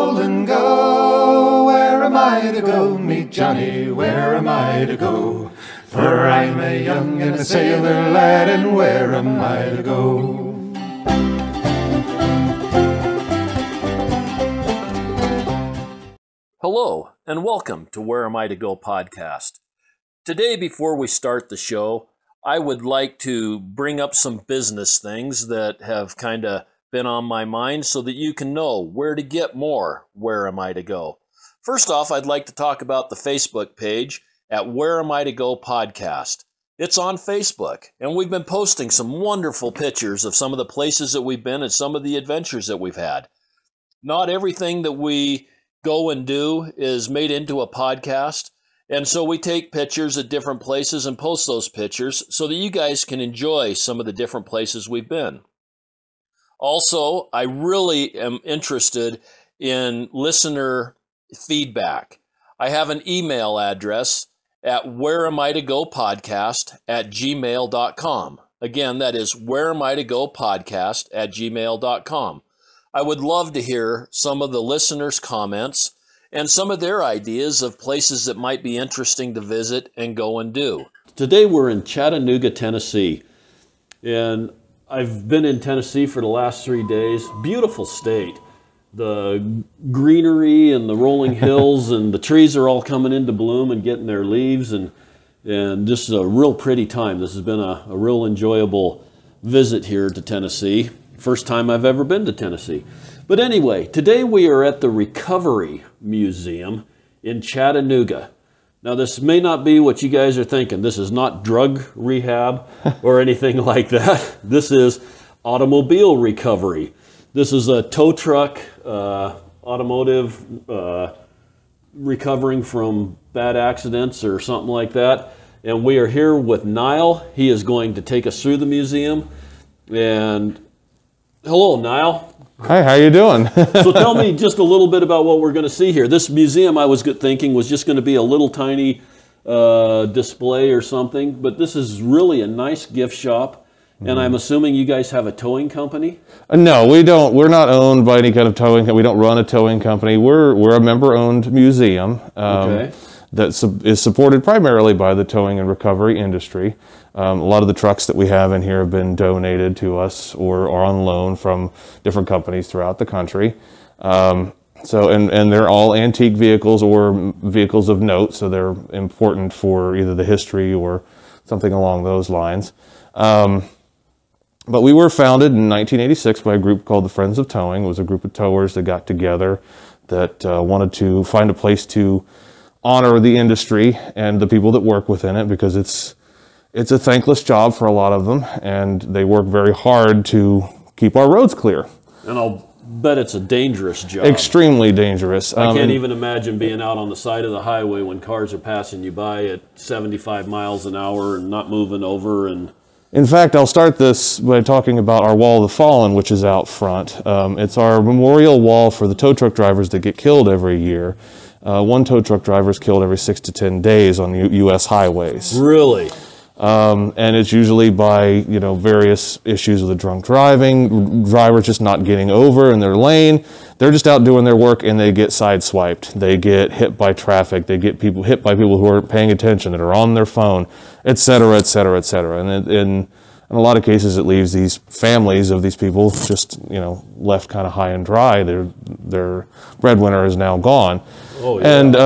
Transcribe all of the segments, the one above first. roll and go. Where am I to go? Meet Johnny, where am I to go? For I'm a young and a sailor lad, and where am I to go? Hello, and welcome to Where Am I To Go podcast. Today, before we start the show, I would like to bring up some business things that have kind of been on my mind so that you can know where to get more Where Am I To Go. First off, I'd like to talk about the Facebook page at Where Am I To Go podcast. It's on Facebook, and we've been posting some wonderful pictures of some of the places that we've been and some of the adventures that we've had. Not everything that we go and do is made into a podcast, and so we take pictures at different places and post those pictures so that you guys can enjoy some of the different places we've been. Also, I really am interested in listener feedback. I have an email address at whereamitogopodcast@gmail.com. Again, that is whereamitogopodcast@gmail.com. I would love to hear some of the listeners' comments and some of their ideas of places that might be interesting to visit and go and do. Today we're in Chattanooga, Tennessee, and I've been in Tennessee for the last 3 days. Beautiful state. The greenery and the rolling hills and the trees are all coming into bloom and getting their leaves, and this is a real pretty time. This has been a real enjoyable visit here to Tennessee. First time I've ever been to Tennessee. But anyway, today we are at the Recovery Museum in Chattanooga. Now, this may not be what you guys are thinking. This is not drug rehab or anything like that. This is automobile recovery. This is a tow truck, automotive, recovering from bad accidents or something like that. And we are here with Niall. He is going to take us through the museum. And hello, Niall. Hi, how you doing? So tell me just a little bit about what we're going to see here. This museum, I was thinking, was just going to be a little tiny display or something, but this is really a nice gift shop, and I'm assuming you guys have a towing company? No, we don't. We're not owned by any kind of towing company. We don't run a towing company. We're a member-owned museum that is supported primarily by the towing and recovery industry. A lot of the trucks that we have in here have been donated to us or are on loan from different companies throughout the country. So they're all antique vehicles or vehicles of note, so they're important for either the history or something along those lines. But we were founded in 1986 by a group called the Friends of Towing. It was a group of towers that got together that wanted to find a place to honor the industry and the people that work within it, because it's a thankless job for a lot of them, and they work very hard to keep our roads clear. And I'll bet it's a dangerous job. Extremely dangerous. I can't even imagine being out on the side of the highway when cars are passing you by at 75 miles an hour and not moving over. And in fact, I'll start this by talking about our Wall of the Fallen, which is out front. It's our memorial wall for the tow truck drivers that get killed every year. One tow truck driver is killed every 6 to 10 days on U.S. highways. Really? And it's usually by, various issues with the drunk driving, drivers just not getting over in their lane. They're just out doing their work and they get sideswiped. They get hit by traffic. They get people hit by people who aren't paying attention, that are on their phone, et cetera, et cetera, et cetera. And in a lot of cases, it leaves these families of these people just, left kind of high and dry. Their breadwinner is now gone. Oh, yeah. And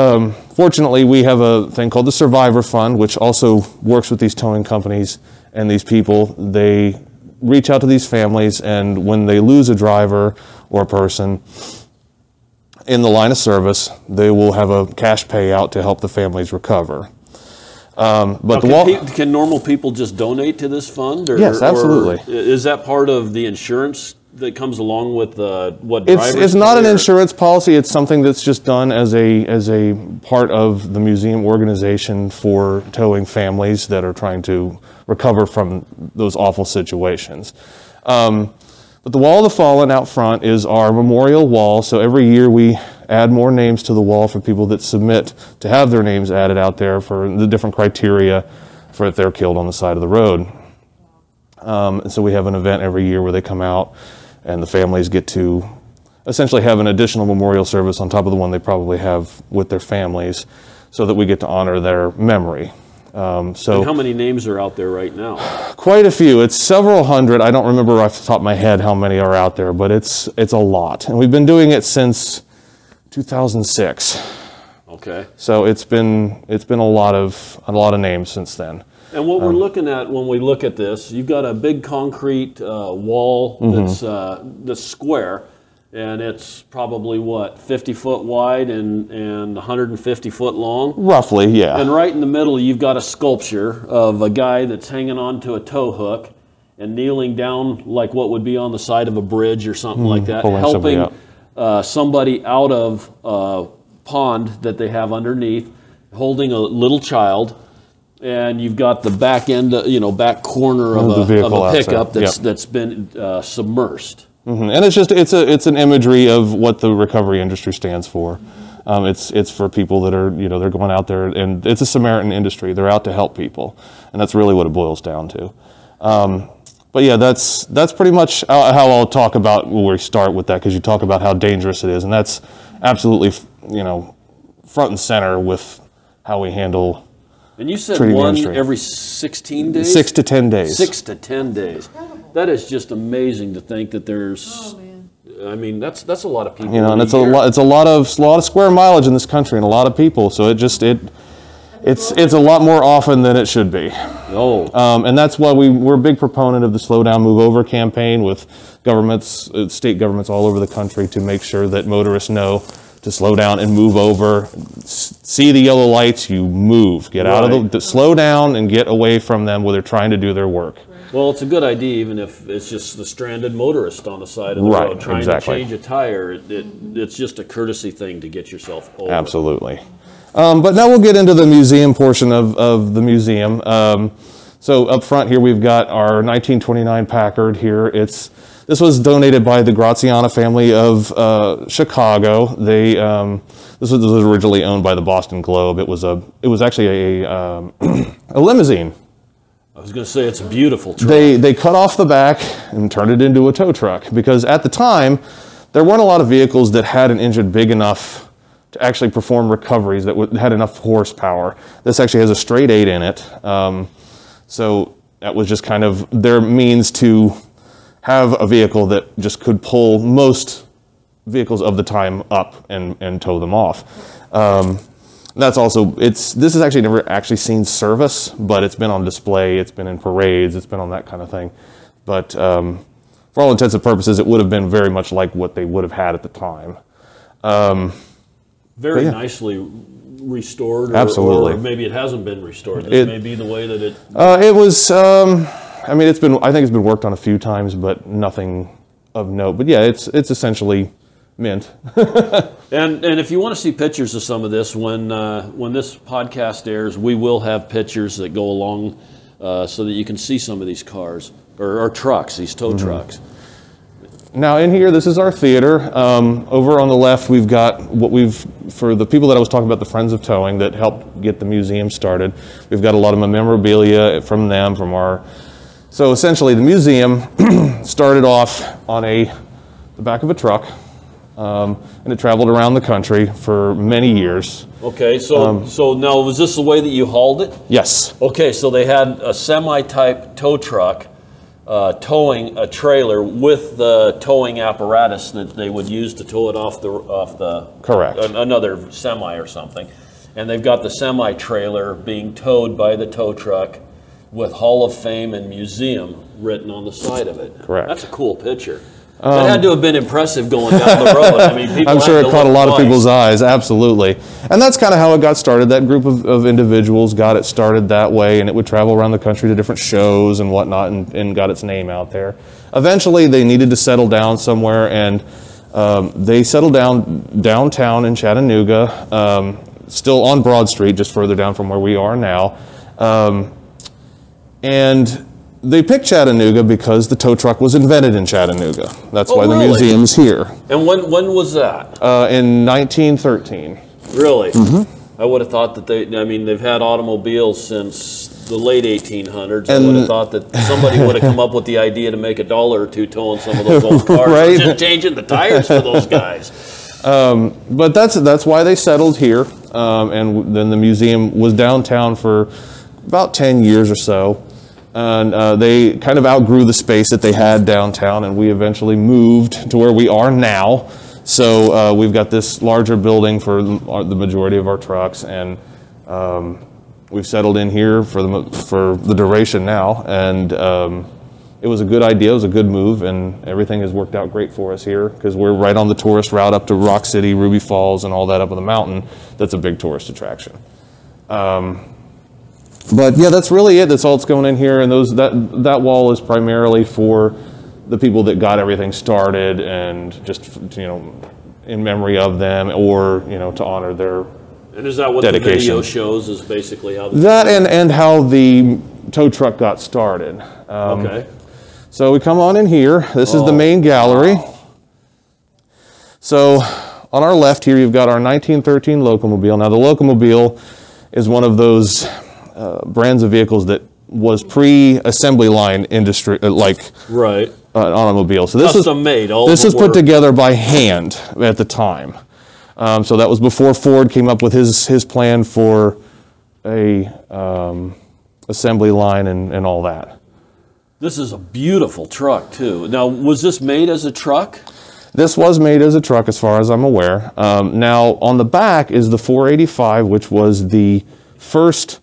fortunately, we have a thing called the Survivor Fund, which also works with these towing companies and these people. They reach out to these families, and when they lose a driver or a person in the line of service, they will have a cash payout to help the families recover. Can normal people just donate to this fund? Or, yes, absolutely. Or is that part of the insurance that comes along with what drivers? It's not an insurance policy. It's something that's just done as a part of the museum organization for towing families that are trying to recover from those awful situations. But the Wall of the Fallen out front is our memorial wall. So every year we add more names to the wall for people that submit to have their names added out there for the different criteria for if they're killed on the side of the road. So we have an event every year where they come out and the families get to essentially have an additional memorial service on top of the one they probably have with their families, so that we get to honor their memory. And how many names are out there right now? Quite a few. It's several hundred. I don't remember off the top of my head how many are out there, but it's a lot. And we've been doing it since 2006. Okay. So it's been a lot of names since then. And what we're looking at when we look at this, you've got a big concrete wall that's square, and it's probably what, 50 foot wide and 150 foot long? Roughly, yeah. And right in the middle, you've got a sculpture of a guy that's hanging onto a tow hook and kneeling down like what would be on the side of a bridge or something like that, helping somebody out of a pond that they have underneath, holding a little child. And you've got the back end, back corner of a pickup that's been submersed. And it's an imagery of what the recovery industry stands for. It's for people that are, they're going out there, and it's a Samaritan industry. They're out to help people, and that's really what it boils down to. But yeah, that's pretty much how I'll talk about where we start with that, because you talk about how dangerous it is, and that's absolutely, front and center with how we handle. And you said one every 16 days? 6 to 10 days. 6 to 10 days. Incredible. That is just amazing to think that there's. Oh, man. I mean, that's a lot of people. And it's a lot of square mileage in this country and a lot of people. So it's a lot more often than it should be. Oh. And that's why we're a big proponent of the Slow Down, Move Over campaign with governments, state governments all over the country, to make sure that motorists know to slow down and move over. See the yellow lights, you move. Get out of the, slow down and get away from them where they're trying to do their work. Well, it's a good idea, even if it's just the stranded motorist on the side of the road trying to change a tire. It's just a courtesy thing to get yourself over. Absolutely. But now we'll get into the museum portion of the museum. So up front here, we've got our 1929 Packard here. This was donated by the Graziana family of Chicago. This was originally owned by the Boston Globe. It was actually a limousine. I was going to say it's a beautiful truck. They cut off the back and turned it into a tow truck, because at the time there weren't a lot of vehicles that had an engine big enough to actually perform recoveries that had enough horsepower. This actually has a straight 8 in it, so that was just kind of their means to have a vehicle that just could pull most vehicles of the time up and tow them off. That's also, this is actually never actually seen service, but it's been on display, it's been in parades, it's been on that kind of thing. But for all intents and purposes, it would have been very much like what they would have had at the time. Very nicely restored, or maybe it hasn't been restored. This may be the way that it... it was... I mean, I think it's been worked on a few times, but nothing of note. But yeah, it's essentially mint. and if you want to see pictures of some of this, when this podcast airs, we will have pictures that go along so that you can see some of these cars or trucks, these tow trucks. Now in here, this is our theater. Over on the left, we've got for the people that I was talking about, the Friends of Towing that helped get the museum started. We've got a lot of memorabilia from them, from our. So essentially the museum started off on the back of a truck, and it traveled around the country for many years. Okay, so now was this the way that you hauled it? Yes. Okay, so they had a semi-type tow truck towing a trailer with the towing apparatus that they would use to tow it off the Correct. Another semi or something. And they've got the semi-trailer being towed by the tow truck, with Hall of Fame and Museum written on the side of it. Correct. That's a cool picture. That had to have been impressive going down the road. I mean, I'm sure it caught a lot of people's eyes, absolutely. And that's kind of how it got started. That group of individuals got it started that way, and it would travel around the country to different shows and whatnot and got its name out there. Eventually, they needed to settle down somewhere, and they settled down downtown in Chattanooga, still on Broad Street, just further down from where we are now. And they picked Chattanooga because the tow truck was invented in Chattanooga. That's why the museum's here. And when was that? In 1913. Really? I would have thought that they've had automobiles since the late 1800s, I would have thought that somebody would have come up with the idea to make $1 or $2 towing some of those old cars, right? Just changing the tires for those guys. But that's why they settled here, and then the museum was downtown for about 10 years or so, and they kind of outgrew the space that they had downtown, and we eventually moved to where we are now. So we've got this larger building for the majority of our trucks, and we've settled in here for the duration now, and it was a good idea, it was a good move, and everything has worked out great for us here because we're right on the tourist route up to Rock City, Ruby Falls, and all that up on the mountain. That's a big tourist attraction. But yeah, that's really it. That's all that's going in here, and those that wall is primarily for the people that got everything started, and just, you know, in memory of them, or, you know, to honor their dedication. And is that what the video shows, is basically how that and how the tow truck got started. Okay. So we come on in here. This is the main gallery. Wow. So on our left here, you've got our 1913 Locomobile. Now the Locomobile is one of those brands of vehicles that was pre-assembly line industry, right. Automobile. So this custom is made. This is put together by hand at the time. So that was before Ford came up with his plan for a assembly line and all that. This is a beautiful truck too. Now, was this made as a truck? This was made as a truck, as far as I'm aware. Now, on the back is the 485, which was the first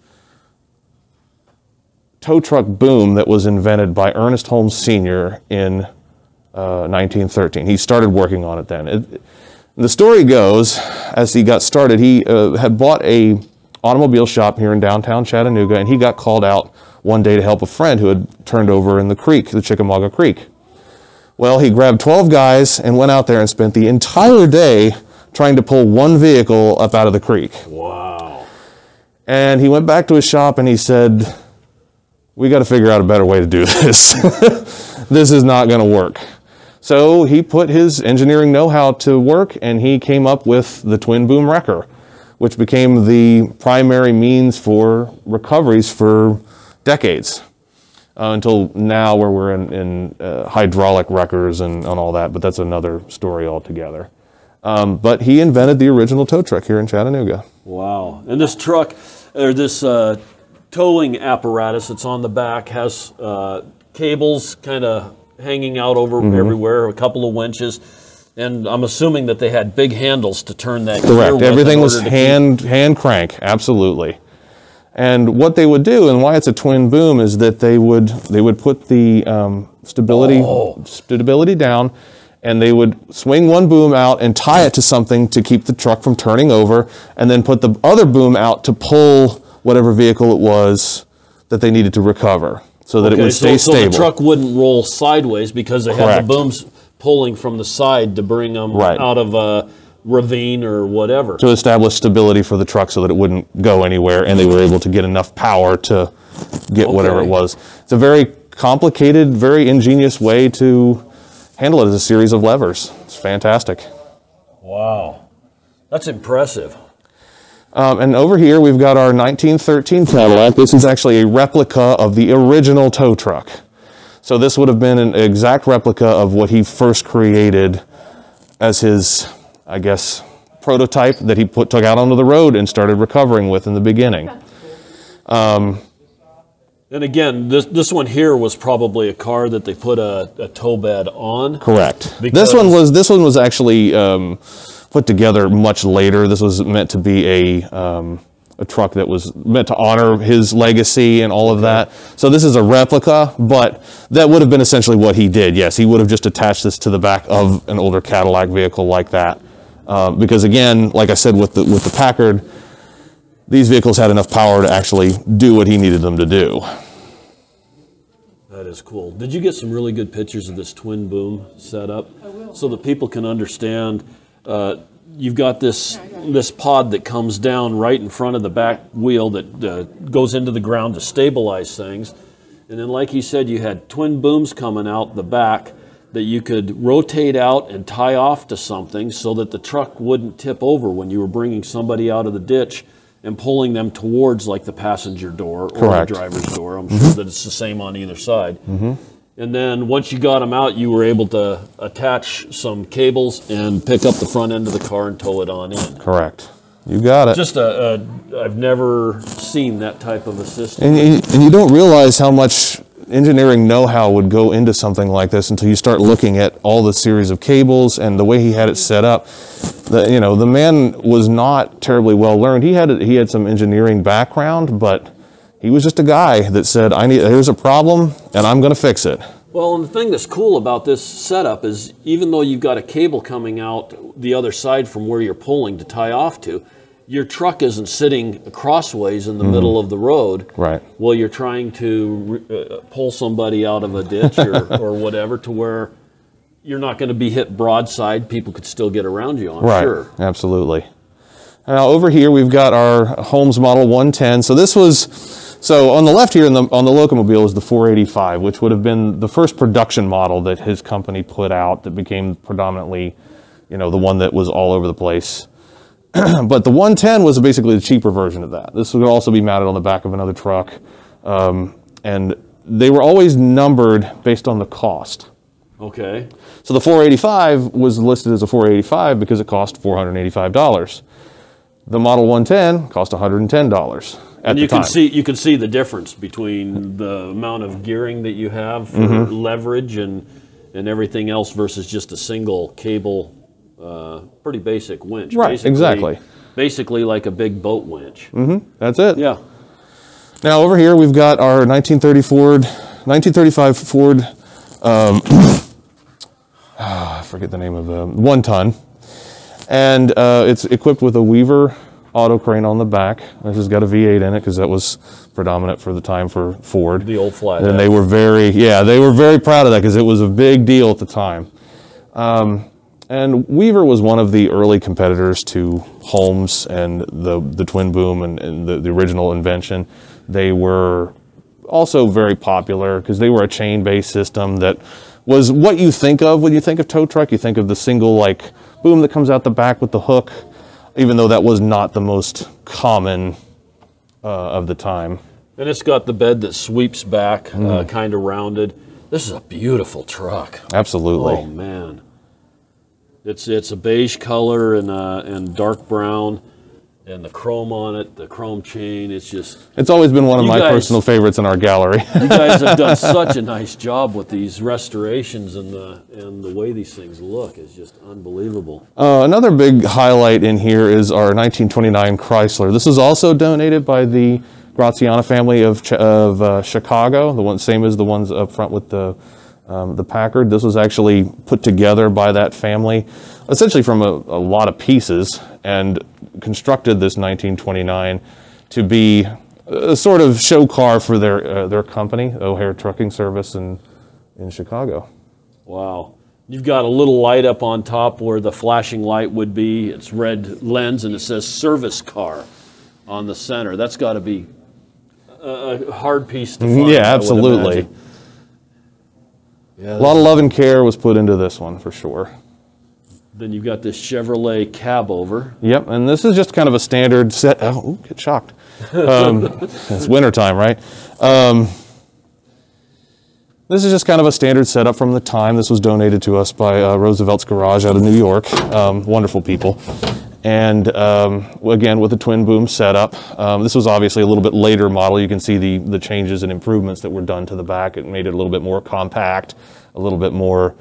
tow truck boom that was invented by Ernest Holmes Sr. in 1913. He started working on it then. The story goes, as he got started, he had bought a automobile shop here in downtown Chattanooga, and he got called out one day to help a friend who had turned over in the creek, the Chickamauga Creek. Well, he grabbed 12 guys and went out there and spent the entire day trying to pull one vehicle up out of the creek. Wow. And he went back to his shop and he said, "We got to figure out a better way to do this. This is not going to work." So he put his engineering know-how to work, and he came up with the twin boom wrecker, which became the primary means for recoveries for decades, until now where we're in hydraulic wreckers and all that, but that's another story altogether. But he invented the original tow truck here in Chattanooga. Wow. And this truck, or this towing apparatus that's on the back has cables kind of hanging out over everywhere, a couple of winches, and I'm assuming that they had big handles to turn that. Correct. Everything was hand crank, absolutely. And what they would do, and why it's a twin boom, is that they would put the stability down, and they would swing one boom out and tie it to something to keep the truck from turning over, and then put the other boom out to pull whatever vehicle it was that they needed to recover, so that it would stay stable. So the truck wouldn't roll sideways because they had the booms pulling from the side to bring them out of a ravine or whatever. To establish stability for the truck so that it wouldn't go anywhere, and they were able to get enough power to get whatever it was. It's a very complicated, very ingenious way to handle it as a series of levers. It's fantastic. Wow. That's impressive. And over here, we've got our 1913 Cadillac. This is actually a replica of the original tow truck. So this would have been an exact replica of what he first created as his, I guess, prototype that he took out onto the road and started recovering with in the beginning. And again, this one here was probably a car that they put a tow bed on. Correct. This one was actually put together much later. This was meant to be a truck that was meant to honor his legacy and all of that. So this is a replica, but that would have been essentially what he did. Yes, he would have just attached this to the back of an older Cadillac vehicle like that. Because again, like I said, with the Packard, these vehicles had enough power to actually do what he needed them to do. That is cool. Did you get some really good pictures of this twin boom setup? I will. So that people can understand. You've got this pod that comes down right in front of the back wheel that goes into the ground to stabilize things, and then, like he said, you had twin booms coming out the back that you could rotate out and tie off to something so that the truck wouldn't tip over when you were bringing somebody out of the ditch and pulling them towards like the passenger door or the driver's door. I'm sure that it's the same on either side. And then once you got them out, you were able to attach some cables and pick up the front end of the car and tow it on in. You got it. Just I've never seen that type of a system. And you don't realize how much engineering know-how would go into something like this until you start looking at all the series of cables and the way he had it set up. You know, the man was not terribly well learned. He had some engineering background, but he was just a guy that said, here's a problem and I'm going to fix it. Well, and the thing that's cool about this setup is even though you've got a cable coming out the other side from where you're pulling to tie off to, your truck isn't sitting crossways in the middle of the road while you're trying to pull somebody out of a ditch or, or whatever, to where you're not going to be hit broadside. People could still get around you, I'm sure. Absolutely. Now over here we've got our Holmes Model 110. So this was... So on the left here on the locomobile is the 485, which would have been the first production model that his company put out that became predominantly, you know, the one that was all over the place. But the 110 was basically the cheaper version of that. This would also be mounted on the back of another truck. And they were always numbered based on the cost. Okay. So the 485 was listed as a 485 because it cost $485. The Model 110 cost $110. And you can see the difference between the amount of gearing that you have for leverage and everything else versus just a single cable, pretty basic winch. Basically like a big boat winch. That's it. Yeah. Now over here we've got our 1935 Ford. I forget the name of the 1-ton, and it's equipped with a Weaver auto crane on the back. This has got a V8 in it because that was predominant for the time for Ford. The old flathead. And they were very, they were very proud of that because it was a big deal at the time. And Weaver was one of the early competitors to Holmes and the twin boom and the original invention. They were also very popular because they were a chain-based system that was what you think of when you think of tow truck. You think of the single like boom that comes out the back with the hook, even though that was not the most common of the time. And it's got the bed that sweeps back, kind of rounded. This is a beautiful truck. Absolutely. Oh man, it's a beige color and dark brown, and the chrome on it, the chrome chain. It's just, it's always been one of my personal favorites in our gallery. You guys have done such a nice job with these restorations, and the way these things look is just unbelievable. Another big highlight in here is our 1929 Chrysler. This is also donated by the Graziana family of Chicago, the one same as the ones up front with the Packard. This was actually put together by that family, essentially from a lot of pieces, and constructed this 1929 to be a sort of show car for their company, O'Hare Trucking Service in Chicago. Wow. You've got a little light up on top where the flashing light would be. It's red lens and it says service car on the center. That's got to be a hard piece to find. Yeah, absolutely. Yeah, a lot of love and care was put into this one for sure. Then you've got this Chevrolet cab over. Yep, and this is just kind of a standard set. Oh, get shocked. It's wintertime, right? This is just kind of a standard setup from the time. This was donated to us by Roosevelt's Garage out of New York. Wonderful people. And again, with a twin boom setup. This was obviously a little bit later model. You can see the changes and improvements that were done to the back. It made it a little bit more compact, a little bit more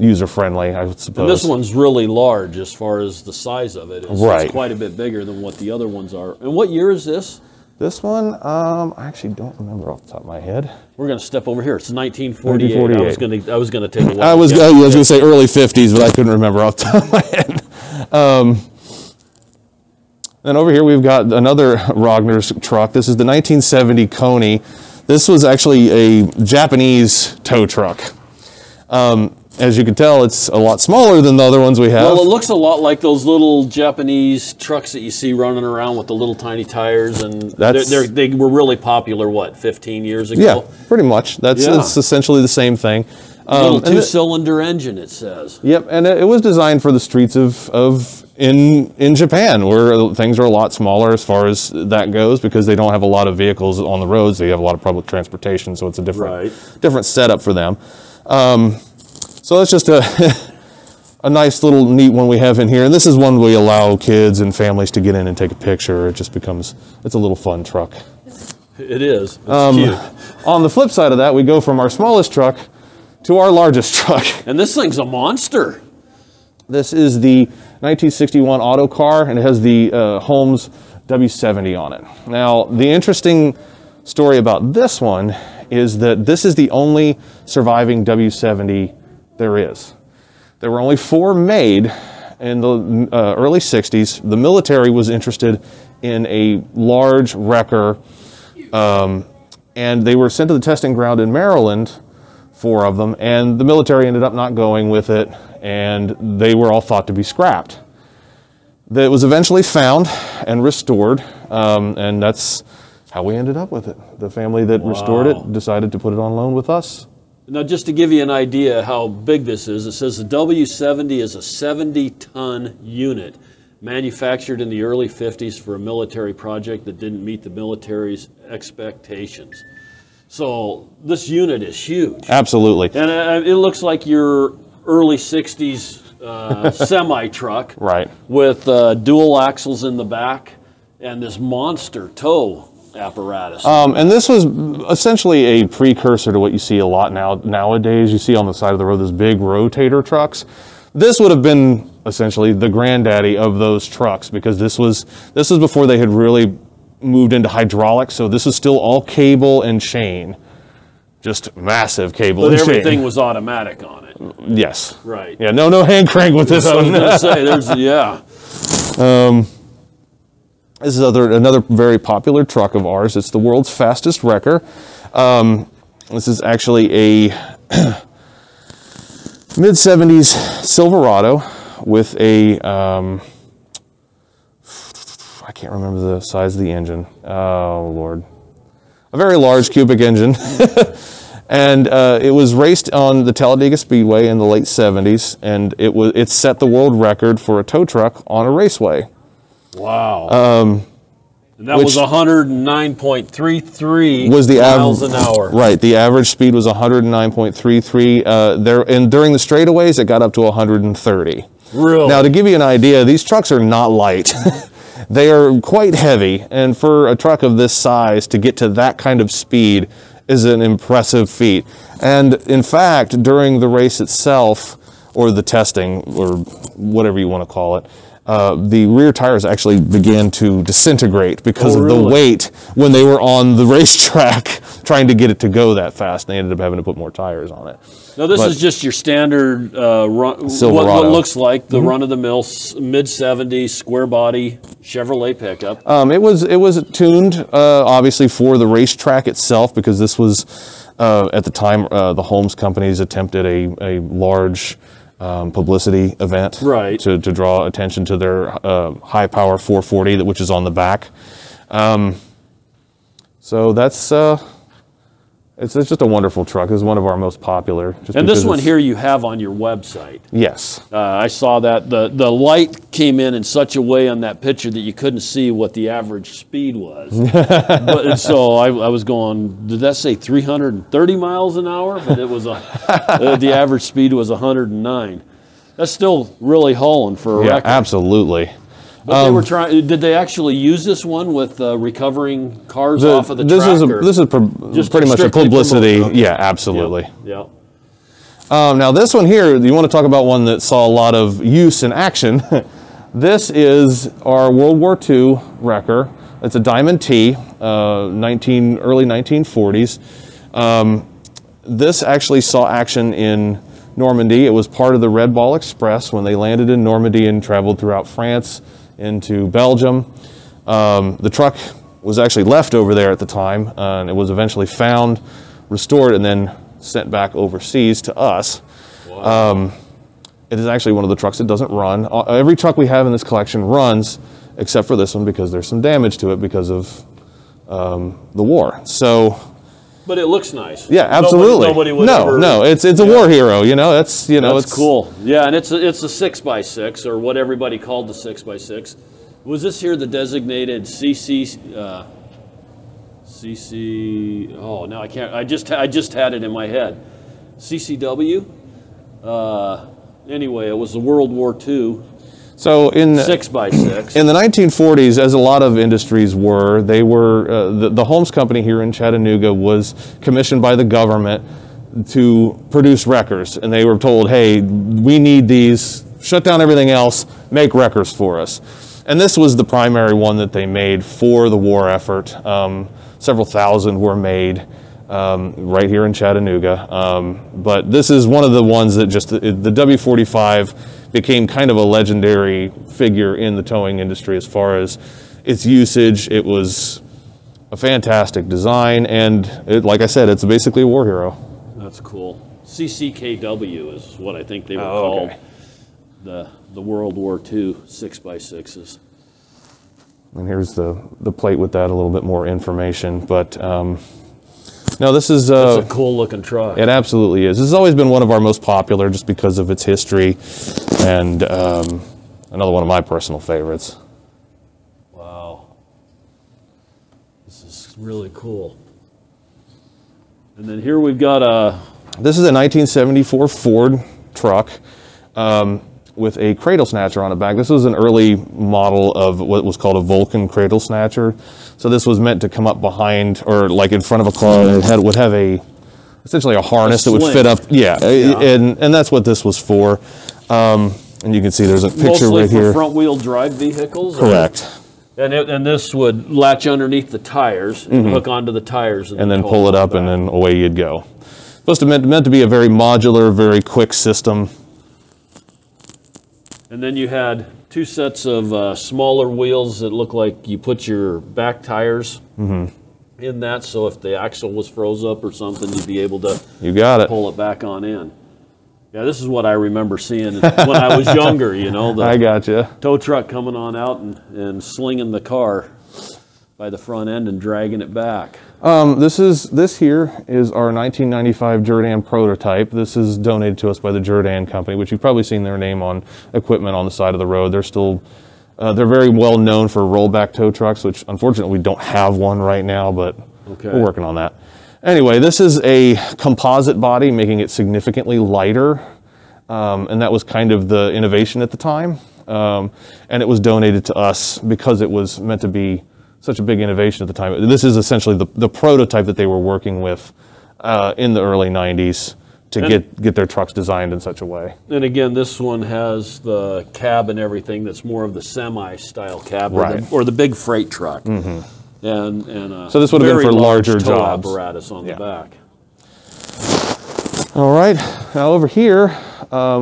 user-friendly, I would suppose. And this one's really large as far as the size of it. It's quite a bit bigger than what the other ones are. And what year is this? This one, I actually don't remember off the top of my head. We're going to step over here. It's 1948. 1948. I was going to take a look. I was going to say early 50s, but I couldn't remember off the top of my head. And over here we've got another Rogner's truck. This is the 1970 Coney. This was actually a Japanese tow truck. As you can tell, it's a lot smaller than the other ones we have. Well, it looks a lot like those little Japanese trucks that you see running around with the little tiny tires, and they were really popular, what, 15 years ago? Yeah, pretty much. That's essentially the same thing. Little two-cylinder engine, it says. Yep, and it was designed for the streets of in Japan, where things are a lot smaller as far as that goes, because they don't have a lot of vehicles on the roads. They have a lot of public transportation, so it's a different setup for them. So that's just a nice little neat one we have in here. And this is one we allow kids and families to get in and take a picture. It just becomes, it's a little fun truck. It is. It's cute. On the flip side of that, we go from our smallest truck to our largest truck. And this thing's a monster. This is the 1961 auto car, and it has the Holmes W70 on it. Now, the interesting story about this one is that this is the only surviving W70 there is. There were only 4 made in the early 60s. The military was interested in a large wrecker, and they were sent to the testing ground in Maryland, 4 of them, and the military ended up not going with it, and they were all thought to be scrapped. That was eventually found and restored, and that's how we ended up with it. The family that restored it decided to put it on loan with us. Now, just to give you an idea how big this is, it says the W70 is a 70-ton unit manufactured in the early 50s for a military project that didn't meet the military's expectations. So this unit is huge. Absolutely. And it looks like your early 60s semi-truck. Right. With dual axles in the back and this monster tow apparatus. And this was essentially a precursor to what you see a lot nowadays. You see on the side of the road those big rotator trucks. This would have been essentially the granddaddy of those trucks, because this was before they had really moved into hydraulics, so this is still all cable and chain. Just massive cable and chain. But everything was automatic on it. Yes. Right. Yeah, no hand crank with this one. I was going to say, yeah. This is another very popular truck of ours. It's the world's fastest wrecker. This is actually a mid-70s Silverado with a... I can't remember the size of the engine. Oh, Lord. A very large cubic engine. And it was raced on the Talladega Speedway in the late 70s, and it set the world record for a tow truck on a raceway. Wow. And that was 109.33 miles an hour. Right. The average speed was 109.33. And during the straightaways, it got up to 130. Really? Now, to give you an idea, these trucks are not light. They are quite heavy, and for a truck of this size to get to that kind of speed is an impressive feat. And in fact, during the race itself, or the testing, or whatever you want to call it, the rear tires actually began to disintegrate because of the weight when they were on the racetrack trying to get it to go that fast. They ended up having to put more tires on it. Now, this is just your standard what looks like the run-of-the-mill mid-70s square body Chevrolet pickup. It was tuned obviously for the racetrack itself, because this was at the time the Holmes companies attempted a large publicity event, right, to draw attention to their high power 440, which is on the back. So that's it's just a wonderful truck. It's one of our most popular. And this one here you have on your website. Yes, I saw that the light came in such a way on that picture that you couldn't see what the average speed was. But so I was going, did that say 330 miles an hour? But it was the average speed was 109. That's still really hauling for a record. Absolutely. But they were trying. Did they actually use this one with recovering cars off of the track? This is pretty much a publicity. Yeah, absolutely. Yeah. Now this one here, you want to talk about one that saw a lot of use in action. This is our World War II wrecker. It's a Diamond T, early 1940s. This actually saw action in Normandy. It was part of the Red Ball Express when they landed in Normandy and traveled throughout France into Belgium. The truck was actually left over there at the time, and it was eventually found, restored, and then sent back overseas to us. Wow. It is actually one of the trucks that doesn't run. Every truck we have in this collection runs, except for this one, because there's some damage to it because of the war. So But it looks nice. Yeah, absolutely. Nobody would ever, it's a war hero. You know, that's it's cool. Yeah, and it's a 6x6 or what everybody called the 6x6. Was this here the designated CC? CC. Oh, now I can't. I just had it in my head. CCW. Anyway, it was the World War II. So in 6x6 in the 1940s, as a lot of industries were, they were the Holmes Company here in Chattanooga was commissioned by the government to produce wreckers, and they were told, "Hey, we need these. Shut down everything else. Make wreckers for us." And this was the primary one that they made for the war effort. Several thousand were made right here in Chattanooga, but this is one of the ones that just the W45. Became kind of a legendary figure in the towing industry as far as its usage. It was a fantastic design, and it, like I said, it's basically a war hero. That's cool. CCKW is what I think they were called. Okay. The World War II 6x6s. And here's the plate with that, a little bit more information, but no, this is that's a cool looking truck. It absolutely is. This has always been one of our most popular just because of its history, and another one of my personal favorites. Wow. This is really cool. And then here we've got a... This is a 1974 Ford truck with a cradle snatcher on the back. This was an early model of what was called a Vulcan cradle snatcher. So this was meant to come up behind or like in front of a car, and it would have a essentially a harness that would fit up. Yeah, yeah. And that's what this was for. And you can see there's a picture right here. Mostly for front-wheel drive vehicles? Correct. And this would latch underneath the tires and hook onto the tires. And then pull it up and then away you'd go. Supposed to meant to be a very modular, very quick system. And then you had two sets of smaller wheels that look like you put your back tires in that, so if the axle was froze up or something, you'd be able to pull it back on in. Yeah, this is what I remember seeing when I was younger, you know. I gotcha. Tow truck coming on out and slinging the car by the front end and dragging it back. This here is our 1995 Jerdan prototype. This is donated to us by the Jerdan Company, which you've probably seen their name on equipment on the side of the road. They're still, they're very well known for rollback tow trucks, which unfortunately we don't have one right now, but we're working on that. Anyway, this is a composite body, making it significantly lighter. And that was kind of the innovation at the time. And it was donated to us because it was meant to be such a big innovation at the time. This is essentially the prototype that they were working with in the early 90s to get their trucks designed in such a way. And again, this one has the cab and everything that's more of the semi-style cab or the big freight truck. And so this would have been for larger tow jobs. Apparatus on the back. All right, now over here,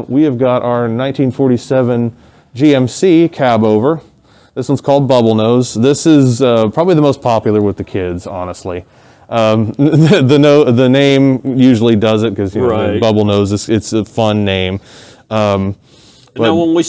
we have got our 1947 GMC cab over. This one's called Bubble Nose. This is probably the most popular with the kids, honestly. The name usually does it because Bubble Nose is a fun name. Now, when we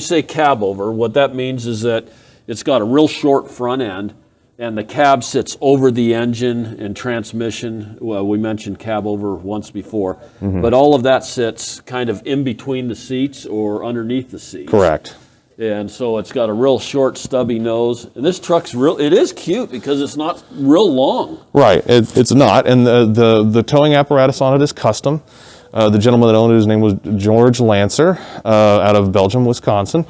say cab over, what that means is that it's got a real short front end, and the cab sits over the engine and transmission. Well, we mentioned cab over once before, but all of that sits kind of in between the seats or underneath the seats. Correct. And so it's got a real short, stubby nose. And this truck's real, it is cute because it's not real long. Right, it's not. And the towing apparatus on it is custom. The gentleman that owned it, his name was George Lancer out of Belgium, Wisconsin.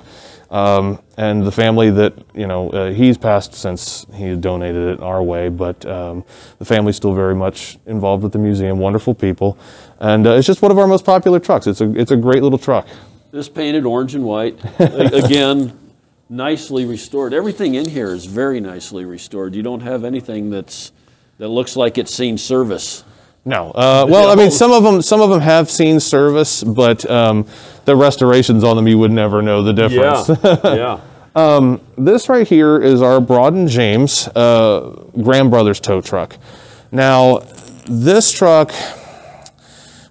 And the family that, he's passed since he donated it our way, but the family's still very much involved with the museum, wonderful people. And it's just one of our most popular trucks. It's a great little truck. This painted orange and white, again, nicely restored. Everything in here is very nicely restored. You don't have anything that looks like it's seen service. No. Well, I mean, some of them have seen service, but the restorations on them, you would never know the difference. Yeah. This right here is our Broad and James Graham Brothers tow truck. Now, this truck...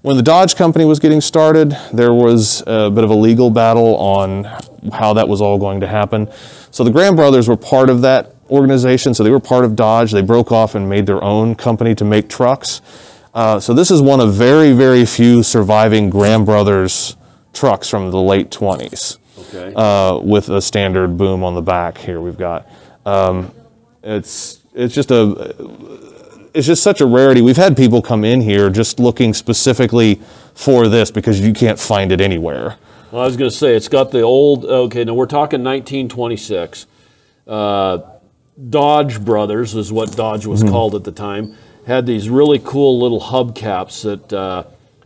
When the Dodge company was getting started, there was a bit of a legal battle on how that was all going to happen. So the Graham brothers were part of that organization, so they were part of Dodge. They broke off and made their own company to make trucks. So this is one of very, very few surviving Graham Brothers trucks from the late 20s. Okay. With a standard boom on the back here we've got. It's just such a rarity. We've had people come in here just looking specifically for this because you can't find it anywhere. Well, I was going to say, it's got the old, okay, now we're talking 1926. Dodge Brothers is what Dodge was called at the time. Had these really cool little hubcaps that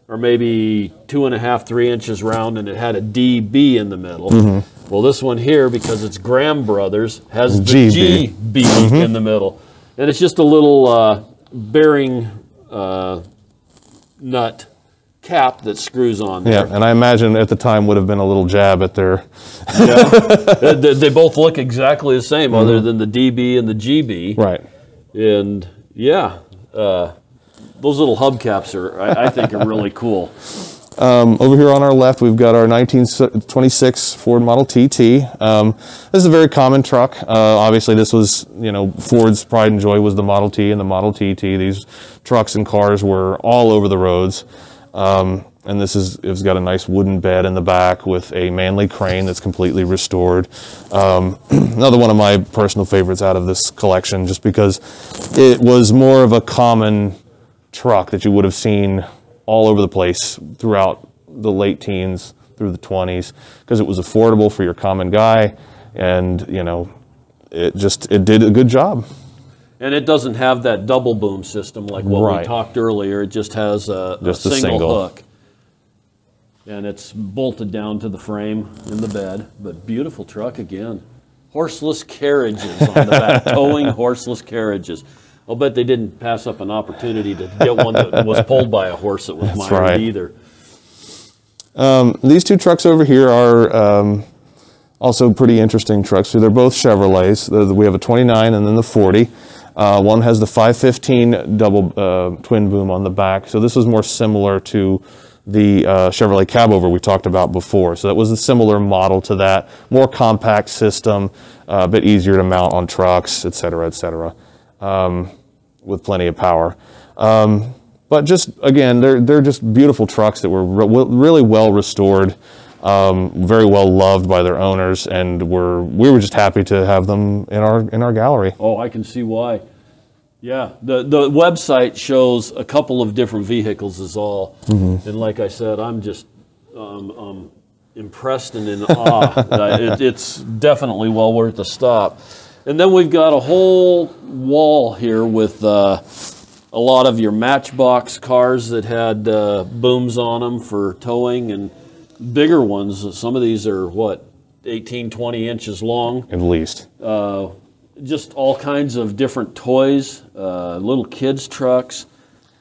are maybe 2.5–3 inches round, and it had a DB in the middle. Well, this one here, because it's Graham Brothers, has the GB in the middle. And it's just a little bearing nut cap that screws on there. Yeah, and I imagine at the time would have been a little jab at their... They both look exactly the same, other than the DB and the GB. Right. And yeah, those little hubcaps are, I think, are really cool. Over here on our left, we've got our 1926 Ford Model TT. This is a very common truck. Obviously, this was, you know, Ford's pride and joy was the Model T and the Model TT. These trucks and cars were all over the roads. And this is, it's got a nice wooden bed in the back with a manly crane that's completely restored. Another one of my personal favorites out of this collection, just because it was more of a common truck that you would have seen all over the place throughout the late teens through the 20s, because it was affordable for your common guy, and, you know, it just, it did a good job. And it doesn't have that double boom system like what we talked earlier. It just has a single hook. And it's bolted down to the frame in the bed. But beautiful truck again. Horseless carriages on the back. Towing horseless carriages. I'll bet they didn't pass up an opportunity to get one that was pulled by a horse that was mined either. These two trucks over here are... also pretty interesting trucks. So they're both Chevrolets. We have a 29 and then the 40. One has the 515 double twin boom on the back. So this was more similar to the Chevrolet Cabover we talked about before. So that was a similar model to that. More compact system, a bit easier to mount on trucks, et cetera, with plenty of power. But just, again, they're just beautiful trucks that were really well restored. Very well loved by their owners, and we were just happy to have them in our gallery. Oh, I can see why. Yeah, the website shows a couple of different vehicles is all, and like I said, I'm just impressed and in awe. It's definitely well worth a stop. And then we've got a whole wall here with a lot of your Matchbox cars that had booms on them for towing, and bigger ones. Some of these are, what, 18, 20 inches long? At least. Just all kinds of different toys, little kids' trucks,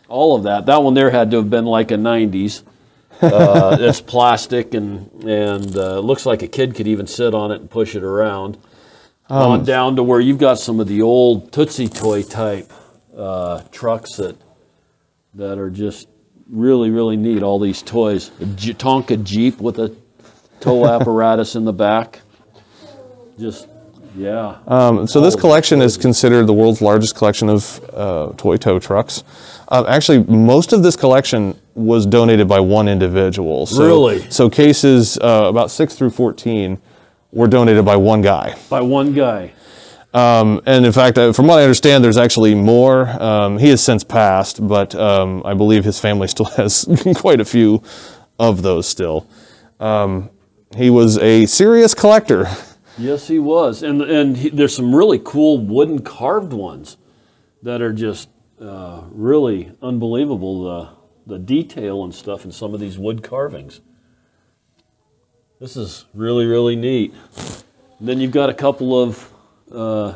all of that. That one there had to have been like a 90s. It's plastic, and looks like a kid could even sit on it and push it around. On down to where you've got some of the old Tootsie Toy type trucks that are just... really, really neat, all these toys. A Tonka Jeep with a tow apparatus in the back. Just, yeah. So this collection is considered the world's largest collection of toy tow trucks. Actually, most of this collection was donated by one individual. So, really? So cases about 6 through 14 were donated by one guy. By one guy. And in fact, from what I understand, there's actually more. He has since passed, but I believe his family still has quite a few of those still. He was a serious collector. Yes, he was. And there's some really cool wooden carved ones that are just really unbelievable, the detail and stuff in some of these wood carvings. This is really, really neat. And then you've got a couple of...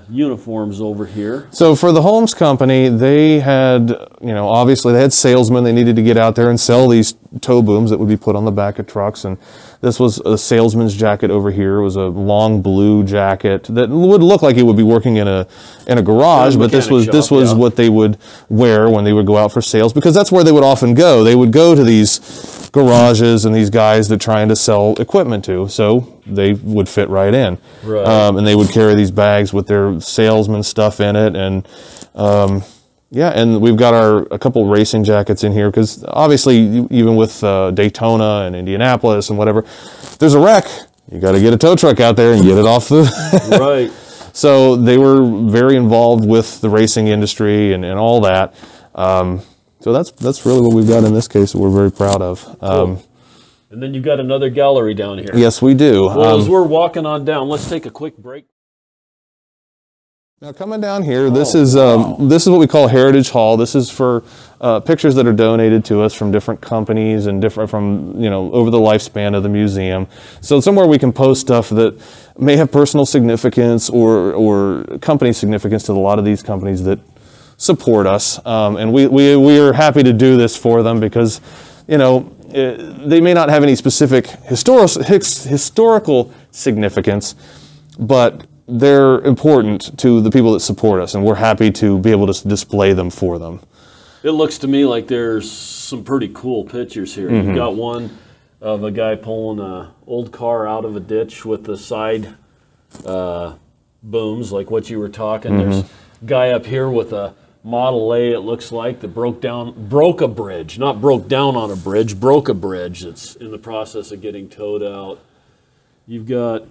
uniforms over here. So for the Holmes Company, they had, you know, obviously they had salesmen. They needed to get out there and sell these tow booms that would be put on the back of trucks, and This was a salesman's jacket over here. It was a long blue jacket that would look like it would be working in a garage, but this was what they would wear when they would go out for sales, because that's where they would often go. They would go to these garages and these guys that are trying to sell equipment to, so they would fit right in. Right. And they would carry these bags with their salesman stuff in it, and yeah, and we've got a couple racing jackets in here, because obviously, even with Daytona and Indianapolis and whatever, if there's a wreck, you got to get a tow truck out there and get it off the... Right. So they were very involved with the racing industry and all that. So that's really what we've got in this case that we're very proud of. Cool. And then you've got another gallery down here. Yes, we do. Well, as we're walking on down, let's take a quick break. Now coming down here, this is what we call Heritage Hall. This is for pictures that are donated to us from different companies and from, you know, over the lifespan of the museum. So it's somewhere we can post stuff that may have personal significance or company significance to a lot of these companies that support us. And we are happy to do this for them because, you know, they may not have any specific historical significance, but they're important to the people that support us, and we're happy to be able to display them for them. It looks to me like there's some pretty cool pictures here. Mm-hmm. You've got one of a guy pulling an old car out of a ditch with the side booms, like what you were talking. Mm-hmm. There's a guy up here with a Model A, it looks like, that broke a bridge. Not broke down on a bridge, broke a bridge that's in the process of getting towed out. You've got...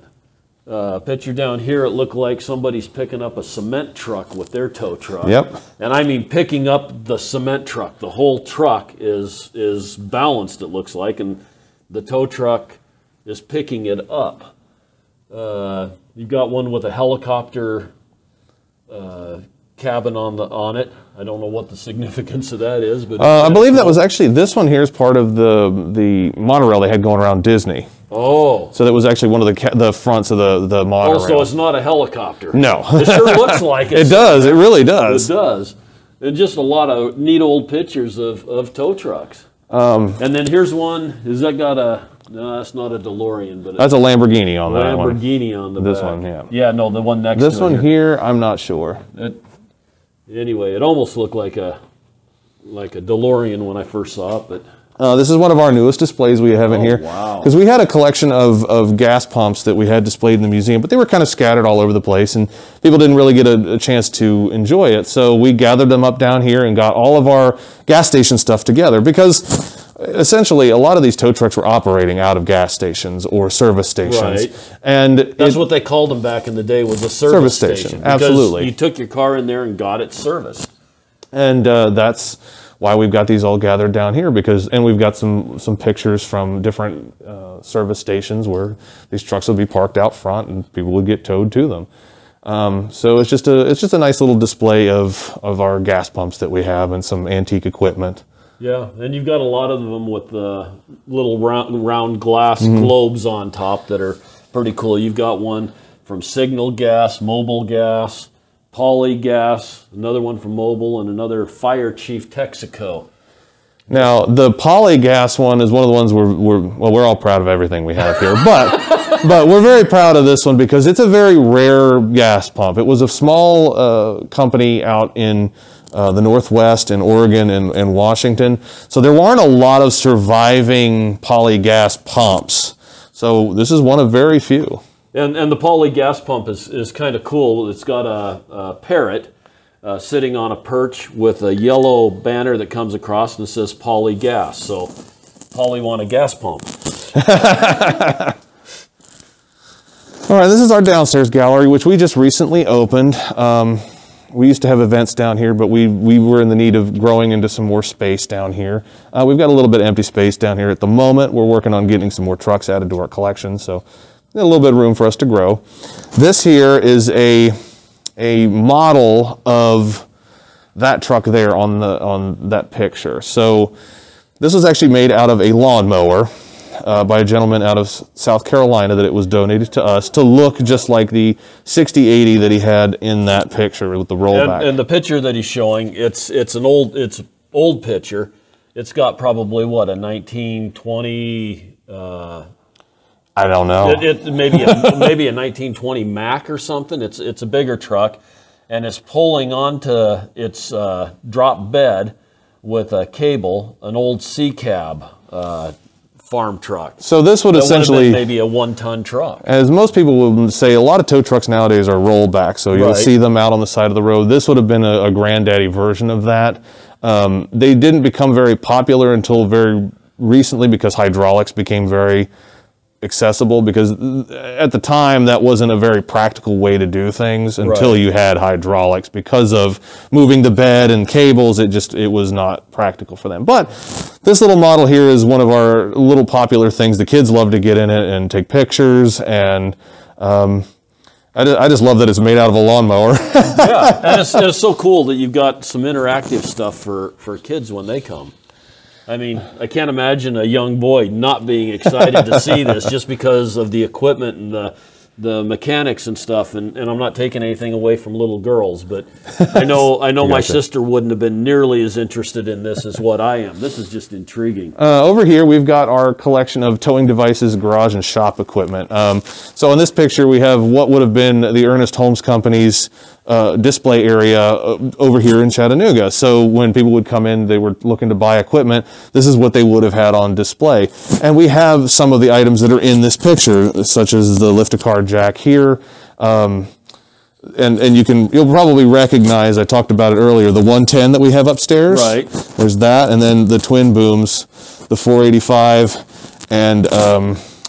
picture down here, it looked like somebody's picking up a cement truck with their tow truck. Yep. And I mean picking up the cement truck. The whole truck is balanced, it looks like, and the tow truck is picking it up. You've got one with a helicopter cabin on it. I don't know what the significance of that is, but I believe that was actually, this one here is part of the monorail they had going around Disney. Oh, so that was actually one of the fronts of the monorail. Oh, so it's not a helicopter. No, it sure looks like it. It does. It really does. It does. And just a lot of neat old pictures of tow trucks. And then here's one. Is that got a? No, that's not a DeLorean, but that's a Lamborghini on that one. Lamborghini on the. This back. One, yeah. Yeah, no, the one next. This to one here, I'm not sure. Anyway, it almost looked like a DeLorean when I first saw it, but this is one of our newest displays we have in here. Wow! Because we had a collection of gas pumps that we had displayed in the museum, but they were kind of scattered all over the place, and people didn't really get a chance to enjoy it. So we gathered them up down here and got all of our gas station stuff together, because essentially a lot of these tow trucks were operating out of gas stations or service stations. Right. And that's what they called them back in the day, was a service station. Absolutely. You took your car in there and got it serviced. And that's why we've got these all gathered down here, because, and we've got some pictures from different service stations where these trucks would be parked out front and people would get towed to them. So it's just a nice little display of our gas pumps that we have and some antique equipment. Yeah, and you've got a lot of them with the little round glass mm-hmm. globes on top that are pretty cool. You've got one from Signal Gas, Mobil Gas, Polygas, another one from Mobil, and another Fire Chief Texaco. Now, the Polygas one is one of the ones we're all proud of everything we have here, but but we're very proud of this one because it's a very rare gas pump. It was a small company out in the Northwest in Oregon and Washington. So there weren't a lot of surviving Polygas pumps. So this is one of very few. And the Polygas pump is kind of cool. It's got a parrot sitting on a perch with a yellow banner that comes across and it says Polygas. So Poly want a gas pump. All right, this is our downstairs gallery, which we just recently opened. We used to have events down here, but we were in the need of growing into some more space down here. We've got a little bit of empty space down here at the moment. We're working on getting some more trucks added to our collection, so a little bit of room for us to grow. This here is a model of that truck there on that picture. So this was actually made out of a lawnmower by a gentleman out of South Carolina that it was donated to us to look just like the 6080 that he had in that picture with the rollback. And the picture that he's showing, it's an old picture. It's got probably what, a 1920 I don't know. It maybe a, maybe a 1920 Mack or something. It's a bigger truck, and it's pulling onto its drop bed with a cable, an old C cab farm truck. So this would essentially would maybe a 1-ton truck. As most people would say, a lot of tow trucks nowadays are rollback, so you'll see them out on the side of the road. This would have been a granddaddy version of that. They didn't become very popular until very recently because hydraulics became very accessible, because at the time that wasn't a very practical way to do things until you had hydraulics. Because of moving the bed and cables, it was not practical for them. But this little model here is one of our little popular things. The kids love to get in it and take pictures, and I just love that it's made out of a lawnmower. Yeah, and it's so cool that you've got some interactive stuff for kids when they come. I mean, I can't imagine a young boy not being excited to see this, just because of the equipment and the mechanics and stuff. And I'm not taking anything away from little girls, but I know my sister wouldn't have been nearly as interested in this as what I am. This is just intriguing. Over here, we've got our collection of towing devices, garage, and shop equipment. So in this picture, we have what would have been the Ernest Holmes Company's display area over here in Chattanooga. So when people would come in, they were looking to buy equipment. This is what they would have had on display. And we have some of the items that are in this picture, such as the lift-a-car jack here. And you'll probably recognize, I talked about it earlier, the 110 that we have upstairs. Right. There's that, and then the twin booms, the 485, and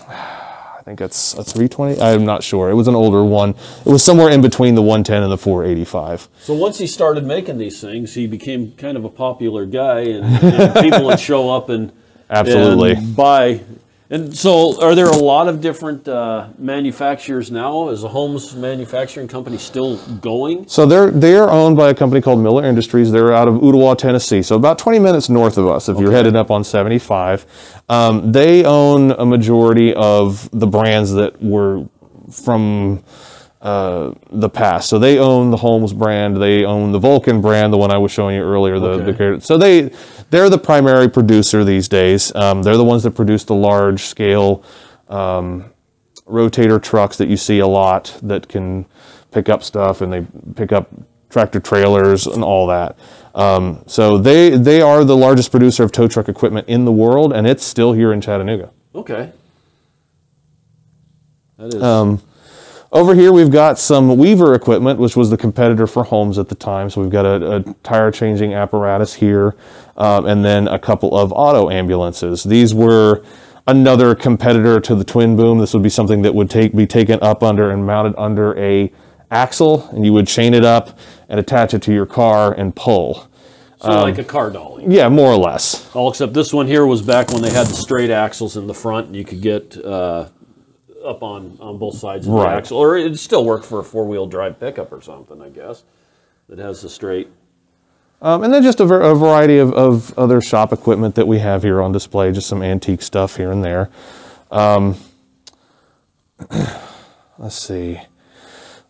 I think that's a 320. I'm not sure. It was an older one. It was somewhere in between the 110 and the 485. So once he started making these things, he became kind of a popular guy, and people would show up and buy. And so, are there a lot of different manufacturers now? Is the Holmes Manufacturing Company still going? So they're owned by a company called Miller Industries. They're out of Ooltewah, Tennessee. So about 20 minutes north of us, if you're headed up on 75. They own a majority of the brands that were from the past. So they own the Holmes brand. They own the Vulcan brand, the one I was showing you earlier. So they're the primary producer these days. They're the ones that produce the large-scale rotator trucks that you see a lot, that can pick up stuff, and they pick up tractor trailers and all that. So they are the largest producer of tow truck equipment in the world, and it's still here in Chattanooga. Okay. That is... over here we've got some Weaver equipment, which was the competitor for Holmes at the time. So we've got a tire changing apparatus here, and then a couple of auto ambulances. These were another competitor to the twin boom. This would be something that would be taken up under and mounted under a axle, and you would chain it up and attach it to your car and pull. So like a car dolly. Yeah, more or less. All except this one here was back when they had the straight axles in the front, and you could get... up on both sides of the axle, or it'd still work for a four-wheel drive pickup or something, I guess, that has the straight. And then just a variety of other shop equipment that we have here on display, just some antique stuff here and there. Let's see.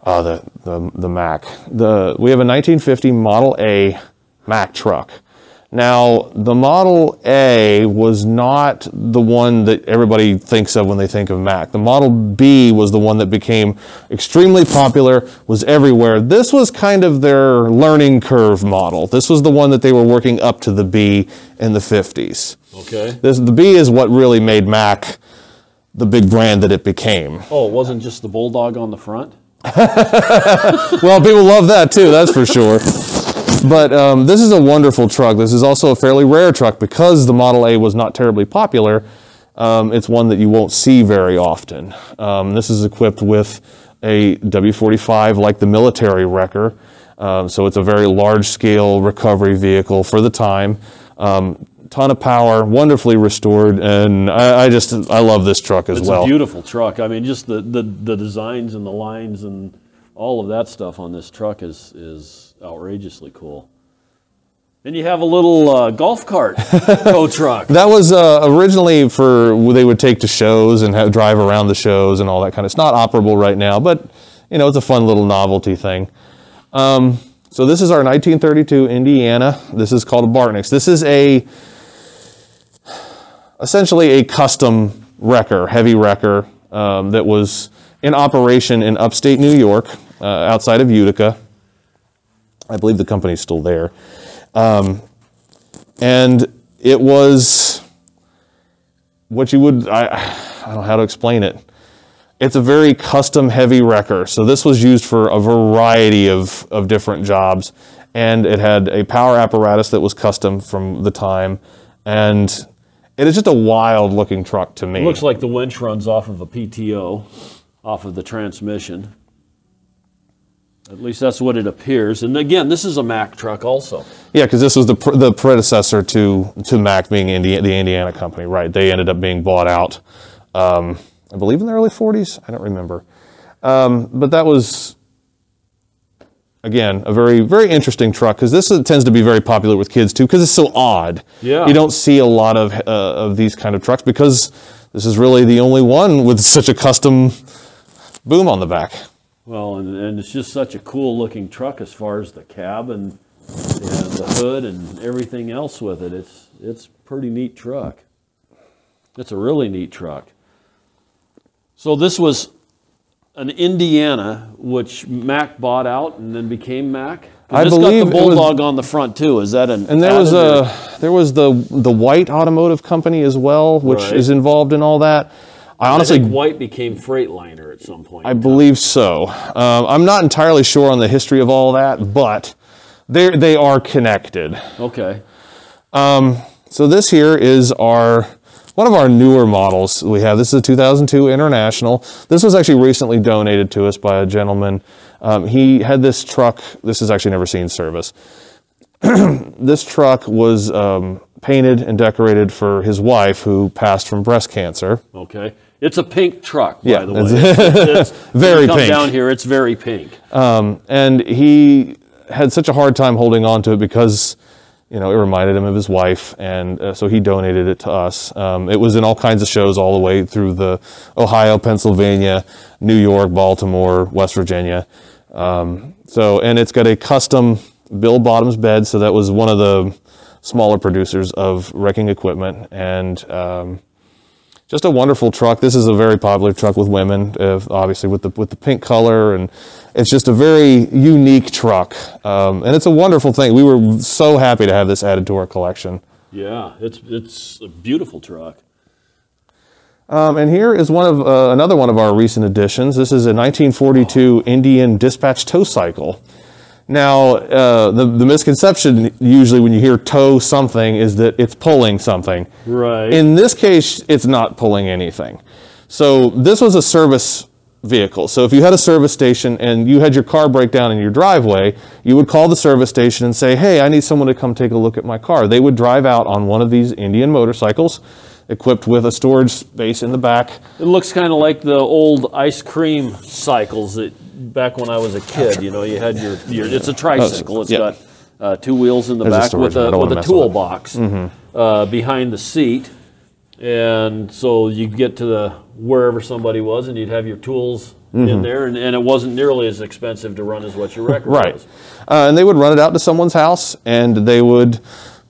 The Mack. We have a 1950 Model A Mack truck. Now, the Model A was not the one that everybody thinks of when they think of Mack. The Model B was the one that became extremely popular, was everywhere. This was kind of their learning curve model. This was the one that they were working up to the B in the 50s. Okay. The B is what really made Mack the big brand that it became. Oh, it wasn't just the bulldog on the front? Well, people love that too, that's for sure. But this is a wonderful truck. This is also a fairly rare truck because the Model A was not terribly popular. It's one that you won't see very often. This is equipped with a W45 like the military wrecker. So it's a very large-scale recovery vehicle for the time. Ton of power, wonderfully restored, and I love this truck as well. It's a beautiful truck. I mean, just the designs and the lines and all of that stuff on this truck is outrageously cool. Then you have a little golf cart tow truck. That was originally for they would take to shows and drive around the shows and all that kind of. It's not operable right now, but you know, it's a fun little novelty thing. So this is our 1932 Indiana. This is called a Bartnick's. This is essentially a custom wrecker, heavy wrecker. that was in operation in upstate New York, outside of Utica. I believe the company's still there. And it was what you would, I don't know how to explain it. It's a very custom heavy wrecker. So this was used for a variety of different jobs. And it had a power apparatus that was custom from the time. And it is just a wild looking truck to me. It looks like the winch runs off of a PTO, off of the transmission. At least that's what it appears. And again, this is a Mack truck also. Yeah, because this was the predecessor to Mack being the Indiana company, right? They ended up being bought out, I believe in the early 40s. I don't remember. But that was, again, a very, very interesting truck, because this tends to be very popular with kids too, because it's so odd. Yeah. You don't see a lot of these kind of trucks, because this is really the only one with such a custom boom on the back. Well, and it's just such a cool looking truck as far as the cab and the hood and everything else with it. It's pretty neat truck. It's a really neat truck. So this was an Indiana, which Mack bought out and then became Mack. I believe got the Bulldog on the front too. Is that an? And there was the White Automotive Company as well, which is involved in all that. I honestly think White became Freightliner at some point. I believe so. I'm not entirely sure on the history of all that, but they are connected. Okay. So this here is our. One of our newer models we have, this is a 2002 International. This was actually recently donated to us by a gentleman. He had this truck, this has actually never seen service. This truck was painted and decorated for his wife, who passed from breast cancer. Okay, it's a pink truck, by the way. It's very pink. Down here, it's very pink. And he had such a hard time holding on to it because it reminded him of his wife, and so he donated it to us. It was in all kinds of shows all the way through the Ohio, Pennsylvania, New York, Baltimore, West Virginia. And it's got a custom Bill Bottoms bed, so that was one of the smaller producers of wrecking equipment, and just a wonderful truck. This is a very popular truck with women, obviously with the pink color, and it's just a very unique truck. And it's a wonderful thing. We were so happy to have this added to our collection. Yeah, it's a beautiful truck. And here is one of another one of our recent additions. This is a 1942 Indian dispatch tow cycle. Now, the misconception usually when you hear tow something is that it's pulling something. Right. In this case, it's not pulling anything. So this was a service vehicle. So if you had a service station and you had your car break down in your driveway, you would call the service station and say, hey, I need someone to come take a look at my car. They would drive out on one of these Indian motorcycles, equipped with a storage space in the back. It looks kind of like the old ice cream cycles that back when I was a kid, you had your it's a tricycle. It's got two wheels in the back with a toolbox behind the seat. And so you'd get to wherever somebody was, and you'd have your tools in there, and it wasn't nearly as expensive to run as what your record was. And they would run it out to someone's house, and they would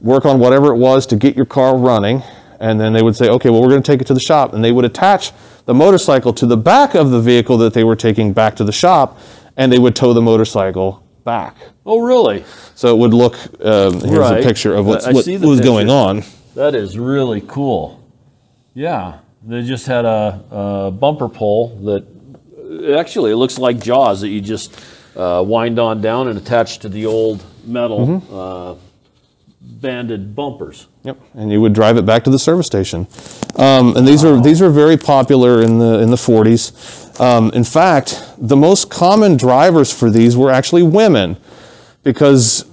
work on whatever it was to get your car running. And then they would say, okay, well, we're going to take it to the shop. And they would attach the motorcycle to the back of the vehicle that they were taking back to the shop, and they would tow the motorcycle back. Oh, really? So it would look, here's a picture of what was going on. That is really cool. Yeah. They just had a bumper pole that actually it looks like Jaws that you just wind on down and attach to the old metal banded bumpers. Yep, and you would drive it back to the service station. And these were very popular in the 40s. In fact, the most common drivers for these were actually women, because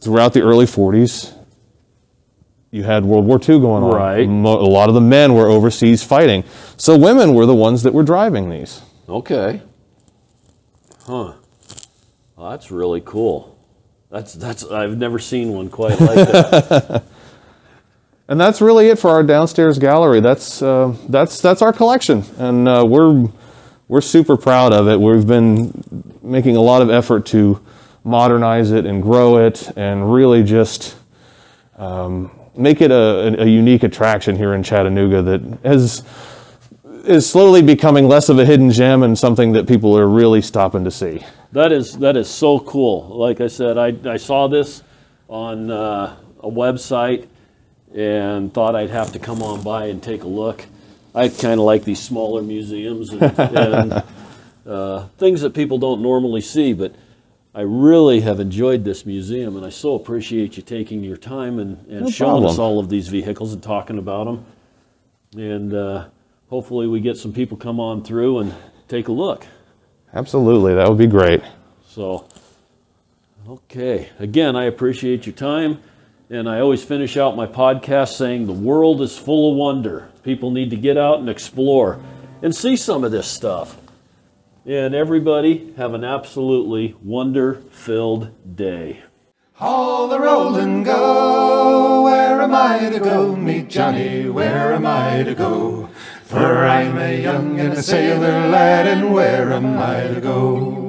throughout the early 40s, you had World War II going on. Right. A lot of the men were overseas fighting. So women were the ones that were driving these. Okay. Huh. Well, that's really cool. I've never seen one quite like that. And that's really it for our downstairs gallery. That's our collection, and we're super proud of it. We've been making a lot of effort to modernize it and grow it, and really just make it a unique attraction here in Chattanooga that has. is slowly becoming less of a hidden gem and something that people are really stopping to see. That is so cool. Like I said, I saw this on a website and thought I'd have to come on by and take a look. I kind of like these smaller museums and things that people don't normally see, but I really have enjoyed this museum, and I so appreciate you taking your time and showing us all of these vehicles and talking about them. And hopefully we get some people come on through and take a look. Absolutely, that would be great. So, okay, again, I appreciate your time. And I always finish out my podcast saying the world is full of wonder. People need to get out and explore and see some of this stuff. And everybody have an absolutely wonder-filled day. Haul the roll and go, where am I to go? Meet Johnny, where am I to go? For I'm a young and a sailor lad, and where am I to go?